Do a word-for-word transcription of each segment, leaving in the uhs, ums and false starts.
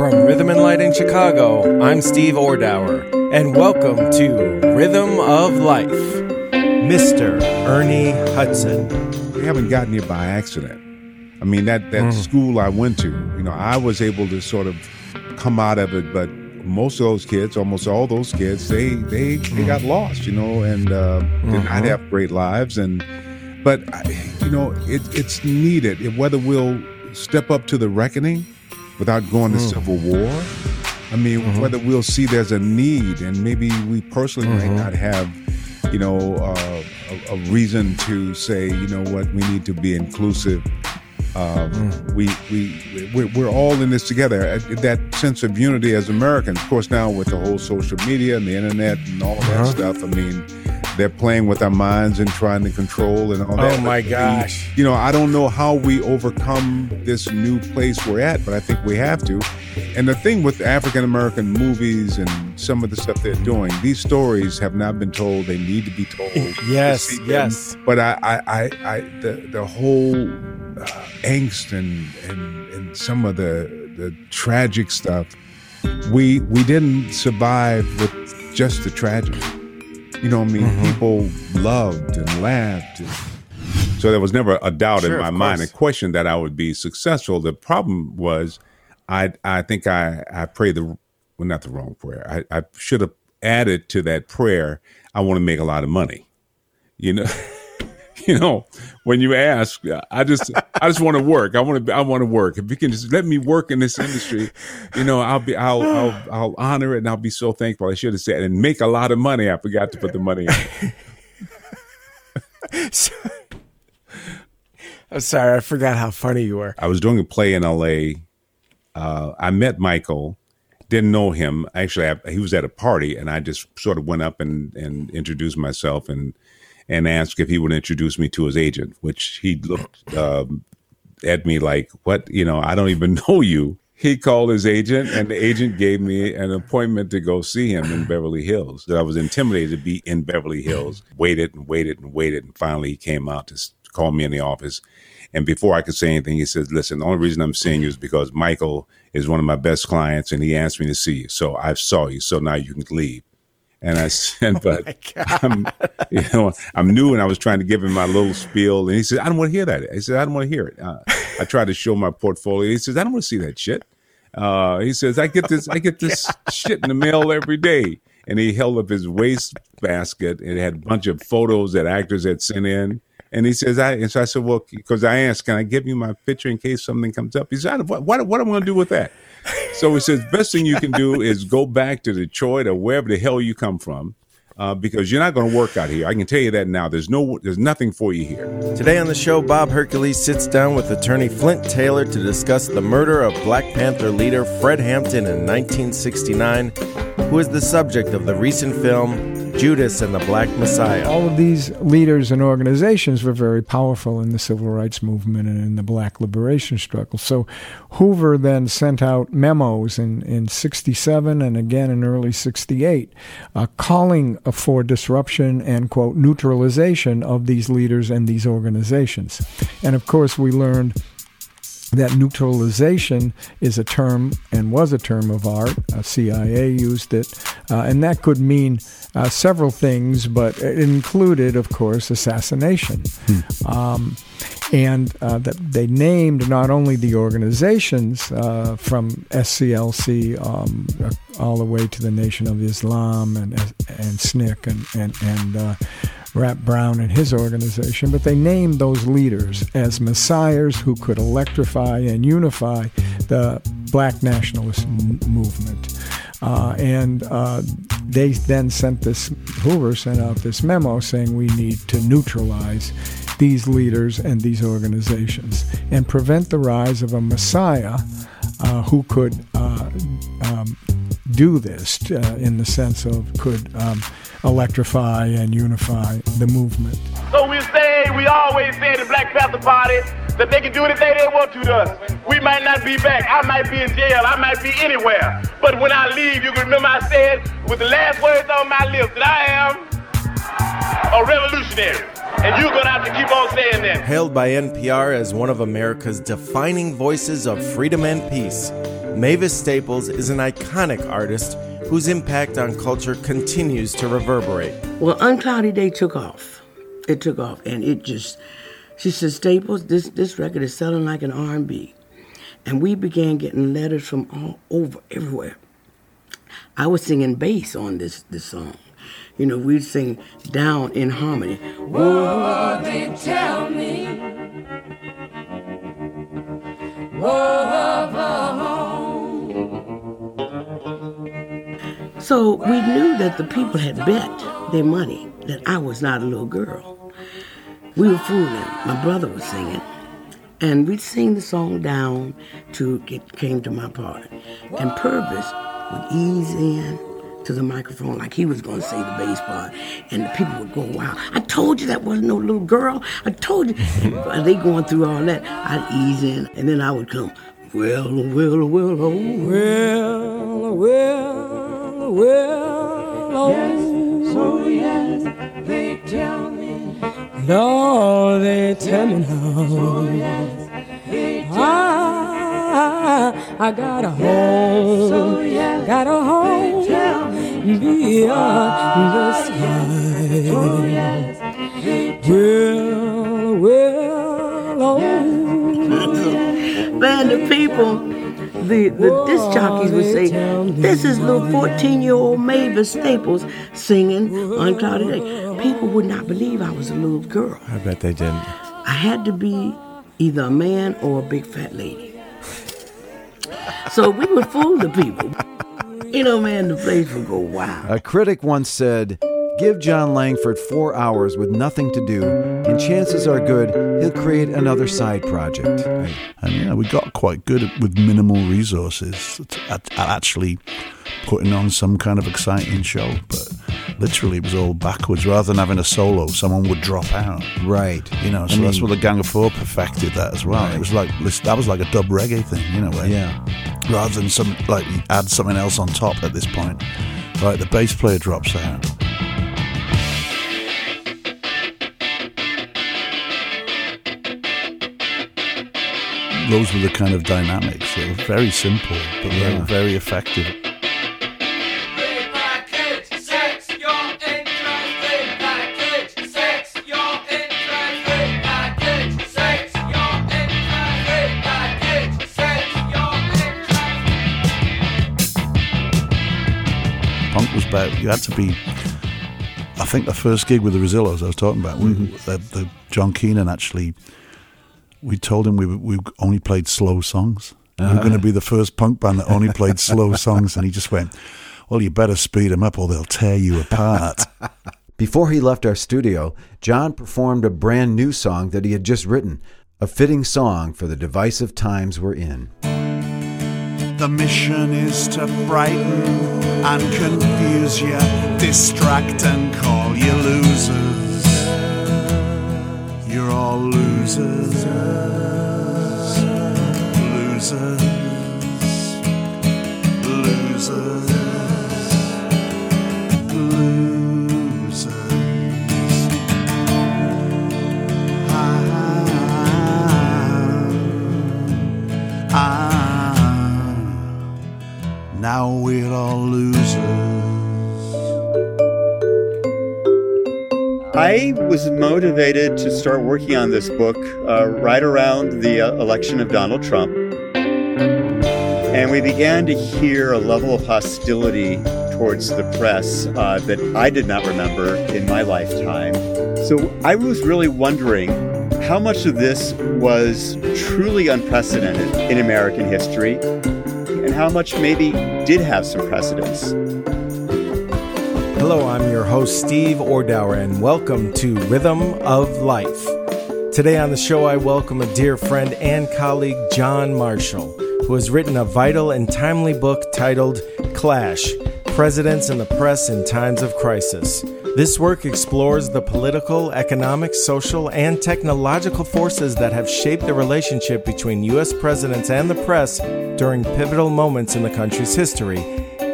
From Rhythm and Light in Chicago, I'm Steve Ordower, and welcome to Rhythm of Life. Mister Ernie Hudson. We haven't gotten here by accident. I mean, that, that mm. school I went to, you know, I was able to sort of come out of it, but most of those kids, almost all those kids, they they, mm. they got lost, you know, and uh, mm-hmm. did not have great lives. And But, you know, it, it's needed. Whether we'll step up to the reckoning without going to mm. civil war, I mean, mm-hmm. whether we'll see there's a need, and maybe we personally mm-hmm. might not have, you know, uh, a, a reason to say, you know what, we need to be inclusive. Um, mm. we, we, we're, we're all in this together. That sense of unity as Americans, of course, now with the whole social media and the internet and all of that uh-huh. stuff, I mean, they're playing with our minds and trying to control and all that. Oh, my but, gosh. You know, I don't know how we overcome this new place we're at, but I think we have to. And the thing with African-American movies and some of the stuff they're doing, these stories have not been told. They need to be told. yes, to yes. But I, I, I, I the, the whole... Uh, angst and, and and some of the the tragic stuff, we we didn't survive with just the tragedy. You know what I mean? Mm-hmm. People loved and laughed. And... So there was never a doubt sure, in my mind, a question that I would be successful. The problem was, I I think I, I prayed the, well, not the wrong prayer. I, I should have added to that prayer, I want to make a lot of money. You know? You know, when you ask, I just, I just want to work. I want to, I want to work. If you can just let me work in this industry, you know, I'll be, I'll, I'll, I'll honor it, and I'll be so thankful. I should have said, and make a lot of money. I forgot to put the money in. so, I'm sorry, I forgot how funny you were. I was doing a play in L A. Uh, I met Michael. Didn't know him actually. I, he was at a party, and I just sort of went up and and introduced myself and. and asked if he would introduce me to his agent, which he looked um, at me like, what, you know, I don't even know you. He called his agent, and the agent gave me an appointment to go see him in Beverly Hills. I was intimidated to be in Beverly Hills, waited and waited and waited, and finally he came out to call me in the office. And before I could say anything, he says, listen, the only reason I'm seeing you is because Michael is one of my best clients, and he asked me to see you. So I saw you, so now you can leave. And I said, but oh I'm, you know, I'm new, and I was trying to give him my little spiel. And he said, I don't want to hear that. He said, I don't want to hear it. Uh, I tried to show my portfolio. He says, I don't want to see that shit. Uh, he says, I get this, oh I get this God. shit in the mail every day. And he held up his wastebasket, and it had a bunch of photos that actors had sent in. And he says, I, and so I said, well, because I asked, can I give you my picture in case something comes up? He said, what, what, what am I going to do with that? So he says, best thing you can do is go back to Detroit or wherever the hell you come from, uh, because you're not going to work out here. I can tell you that now. There's no, there's nothing for you here. Today on the show, Bob Hercules sits down with attorney Flint Taylor to discuss the murder of Black Panther leader Fred Hampton in nineteen sixty-nine, who is the subject of the recent film Judas and the Black Messiah. All of these leaders and organizations were very powerful in the civil rights movement and in the black liberation struggle. So Hoover then sent out memos in, in sixty-seven and again in early sixty-eight uh, calling for disruption and, quote, neutralization of these leaders and these organizations. And, of course, we learned that neutralization is a term and was a term of art. Uh, C I A used it, uh, and that could mean uh, several things, but it included, of course, assassination. Hmm. Um, and uh, that they named not only the organizations uh, from S C L C um, all the way to the Nation of Islam and and S N C C and and and. Uh, Rap Brown and his organization, but they named those leaders as messiahs who could electrify and unify the black nationalist m- movement. Uh, and uh, they then sent this, Hoover sent out this memo saying we need to neutralize these leaders and these organizations and prevent the rise of a messiah uh, who could uh, um, do this uh, in the sense of could um, electrify and unify the movement. So we say, we always say the Black Panther Party that they can do anything they want to to us. We might not be back. I might be in jail. I might be anywhere. But when I leave, you can remember I said with the last words on my lips that I am a revolutionary. and you're going to have to keep on saying that. Hailed by N P R as one of America's defining voices of freedom and peace, Mavis Staples is an iconic artist whose impact on culture continues to reverberate. Well, Uncloudy Day took off. It took off, and it just, she said, Staples, this, this record is selling like an R and B. And we began getting letters from all over, everywhere. I was singing bass on this, this song. You know, we'd sing down in harmony. Whoa, they tell me. Whoa, so we knew that the people had bet their money that I was not a little girl. We were fooling. My brother was singing. And we'd sing the song down to it came to my part. And Purvis would ease in to the microphone like he was going to say the bass part, and the people would go wild. I told you that wasn't no little girl. I told you. And they going through all that. I'd ease in, and then I would come, well, well, well, oh. Well, well, well, oh. Yes, so yes, they tell me. No, they tell me no. So yes, they tell me. I, I got a home, so yes, got a home. Beyond the sky. Well, well, oh. Man, the people, the, the disc jockeys would say, this is little fourteen-year-old Mavis Staples singing on Cloudy Day. People would not believe I was a little girl. I bet they didn't. I had to be either a man or a big fat lady. So we would fool the people. You know, man, the place would go wild. A critic once said, give Jon Langford four hours with nothing to do, and chances are good he'll create another side project. Right? And, you know, we got quite good at, with minimal resources at, at actually putting on some kind of exciting show. But literally, it was all backwards. Rather than having a solo, someone would drop out. Right. You know, so I mean, that's where the Gang of Four perfected that as well. Right. It was like, that was like a dub reggae thing, you know. Where, yeah. Rather than some like add something else on top at this point. Right, the bass player drops out. Those were the kind of dynamics. They were very simple, but they were very effective. Was about, you had to be, I think the first gig with the Rosillos I was talking about, mm-hmm. we, the, the John Keenan actually, we told him we we only played slow songs. Uh-huh. We were going to be the first punk band that only played slow songs, and he just went, well, you better speed them up or they'll tear you apart. Before he left our studio, John performed a brand new song that he had just written, a fitting song for the divisive times we're in. The mission is to brighten and confuse you, distract and call you losers. You're all losers, losers, losers, losers. Ah, ah. Now we're all losers. I was motivated to start working on this book uh, right around the uh, election of Donald Trump. And we began to hear a level of hostility towards the press uh, that I did not remember in my lifetime. So I was really wondering how much of this was truly unprecedented in American history, and how much maybe did have some precedence. Hello, I'm your host, Steve Ordower, and welcome to Rhythm of Life. Today on the show, I welcome a dear friend and colleague, John Marshall, who has written a vital and timely book titled Clash, Presidents and the Press in Times of Crisis. This work explores the political, economic, social, and technological forces that have shaped the relationship between U S presidents and the press during pivotal moments in the country's history,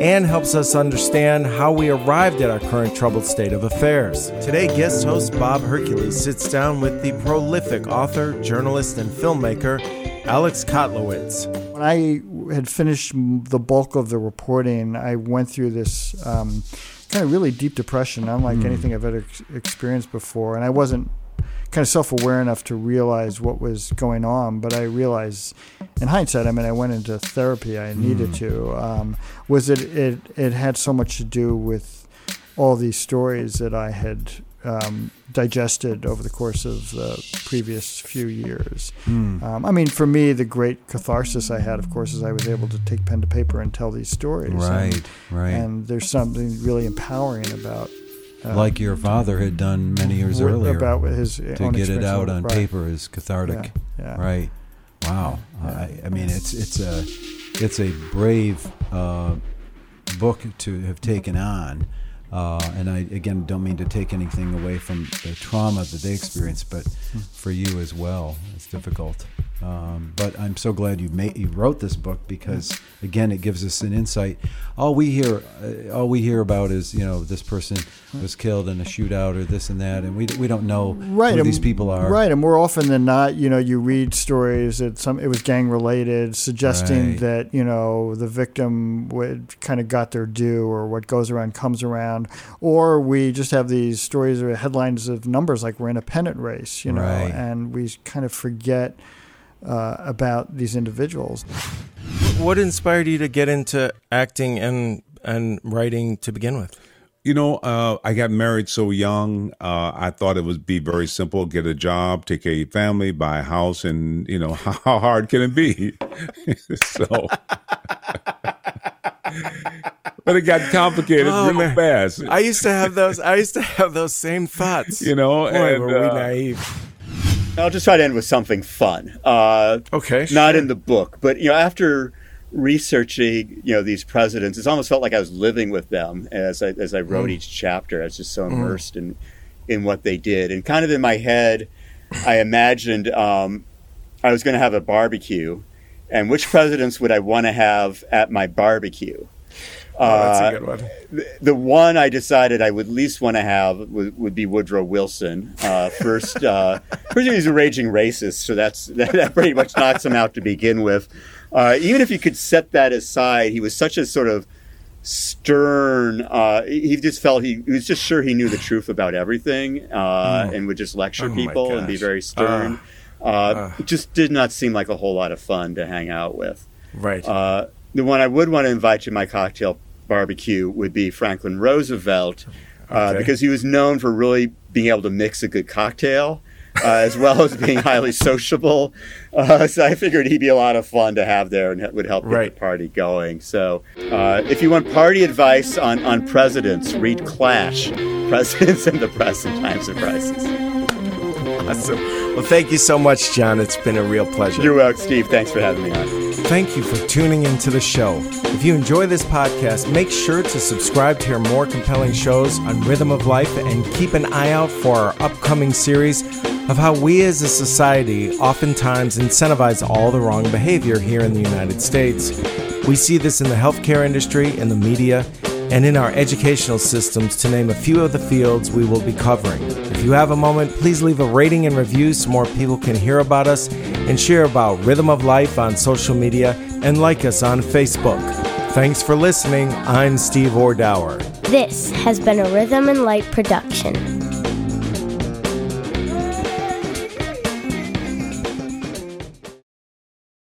and helps us understand how we arrived at our current troubled state of affairs. Today, guest host Bob Hercules sits down with the prolific author, journalist, and filmmaker Alex Kotlowitz. When I had finished the bulk of the reporting, I went through this um, kind of really deep depression, unlike mm. anything I've ever ex- experienced before, and I wasn't kind of self-aware enough to realize what was going on, but I realized in hindsight, I mean, I went into therapy, I needed mm. to, um, was it, it it had so much to do with all these stories that I had um, digested over the course of the previous few years. Mm. Um, I mean, for me, the great catharsis I had, of course, is I was able to take pen to paper and tell these stories. Right, and, right. And there's something really empowering about like your father had done many years With, earlier, about his to get it out on right. paper is cathartic, yeah, yeah. right? Wow, yeah. I, I mean, it's it's a it's a brave uh, book to have taken on, uh, and I again don't mean to take anything away from the trauma that they experienced, but for you as well, it's difficult. Um, but I'm so glad you made you wrote this book because again it gives us an insight. All we hear, uh, all we hear about is you know this person was killed in a shootout or this and that, and we we don't know right, who and, these people are. Right, and more often than not, you know, you read stories that some it was gang related, suggesting right. that you know the victim would kind of got their due or what goes around comes around, or we just have these stories or headlines of numbers like we're in a pennant race, you know, right. and we kind of forget. Uh, about these individuals. What inspired you to get into acting and and writing to begin with? You know, uh, I got married so young. Uh, I thought it would be very simple: get a job, take care of your family, buy a house, and you know how, how hard can it be? so. But it got complicated oh, really fast. I used to have those. I used to have those same thoughts. You know, Boy, and were we uh, naive. I'll just try to end with something fun. Uh, okay. Sure. Not in the book, but you know, after researching, you know, these presidents, it's almost felt like I was living with them as I as I wrote mm. each chapter. I was just so immersed mm. in in what they did, and kind of in my head, I imagined um, I was going to have a barbecue, and which presidents would I want to have at my barbecue? Oh, that's a good one. Uh, the, the one I decided I would least want to have would, would be Woodrow Wilson. Uh, first, uh, first he's a raging racist, so that's that, that pretty much knocks him out to begin with. Uh, even if you could set that aside, he was such a sort of stern. Uh, he just felt he, he was just sure he knew the truth about everything, uh, oh. and would just lecture oh people and be very stern. Uh, uh, uh. It just did not seem like a whole lot of fun to hang out with. Right. Uh, the one I would want to invite to my cocktail barbecue would be Franklin Roosevelt, uh, okay. because he was known for really being able to mix a good cocktail, uh, as well as being highly sociable. Uh, so I figured he'd be a lot of fun to have there and it would help right. get the party going. So uh, if you want party advice on, on presidents, read Clash, Presidents and the Present Times and Prices. Awesome. Well, thank you so much, John. It's been a real pleasure. You're welcome, Steve. Thanks for having me on. Thank you for tuning into the show. If you enjoy this podcast, make sure to subscribe to hear more compelling shows on Rhythm of Life and keep an eye out for our upcoming series of how we as a society oftentimes incentivize all the wrong behavior here in the United States. We see this in the healthcare industry, in the media, and in our educational systems, to name a few of the fields we will be covering. If you have a moment, please leave a rating and review so more people can hear about us and share about Rhythm of Life on social media and like us on Facebook. Thanks for listening. I'm Steve Ordower. This has been a Rhythm and Light production.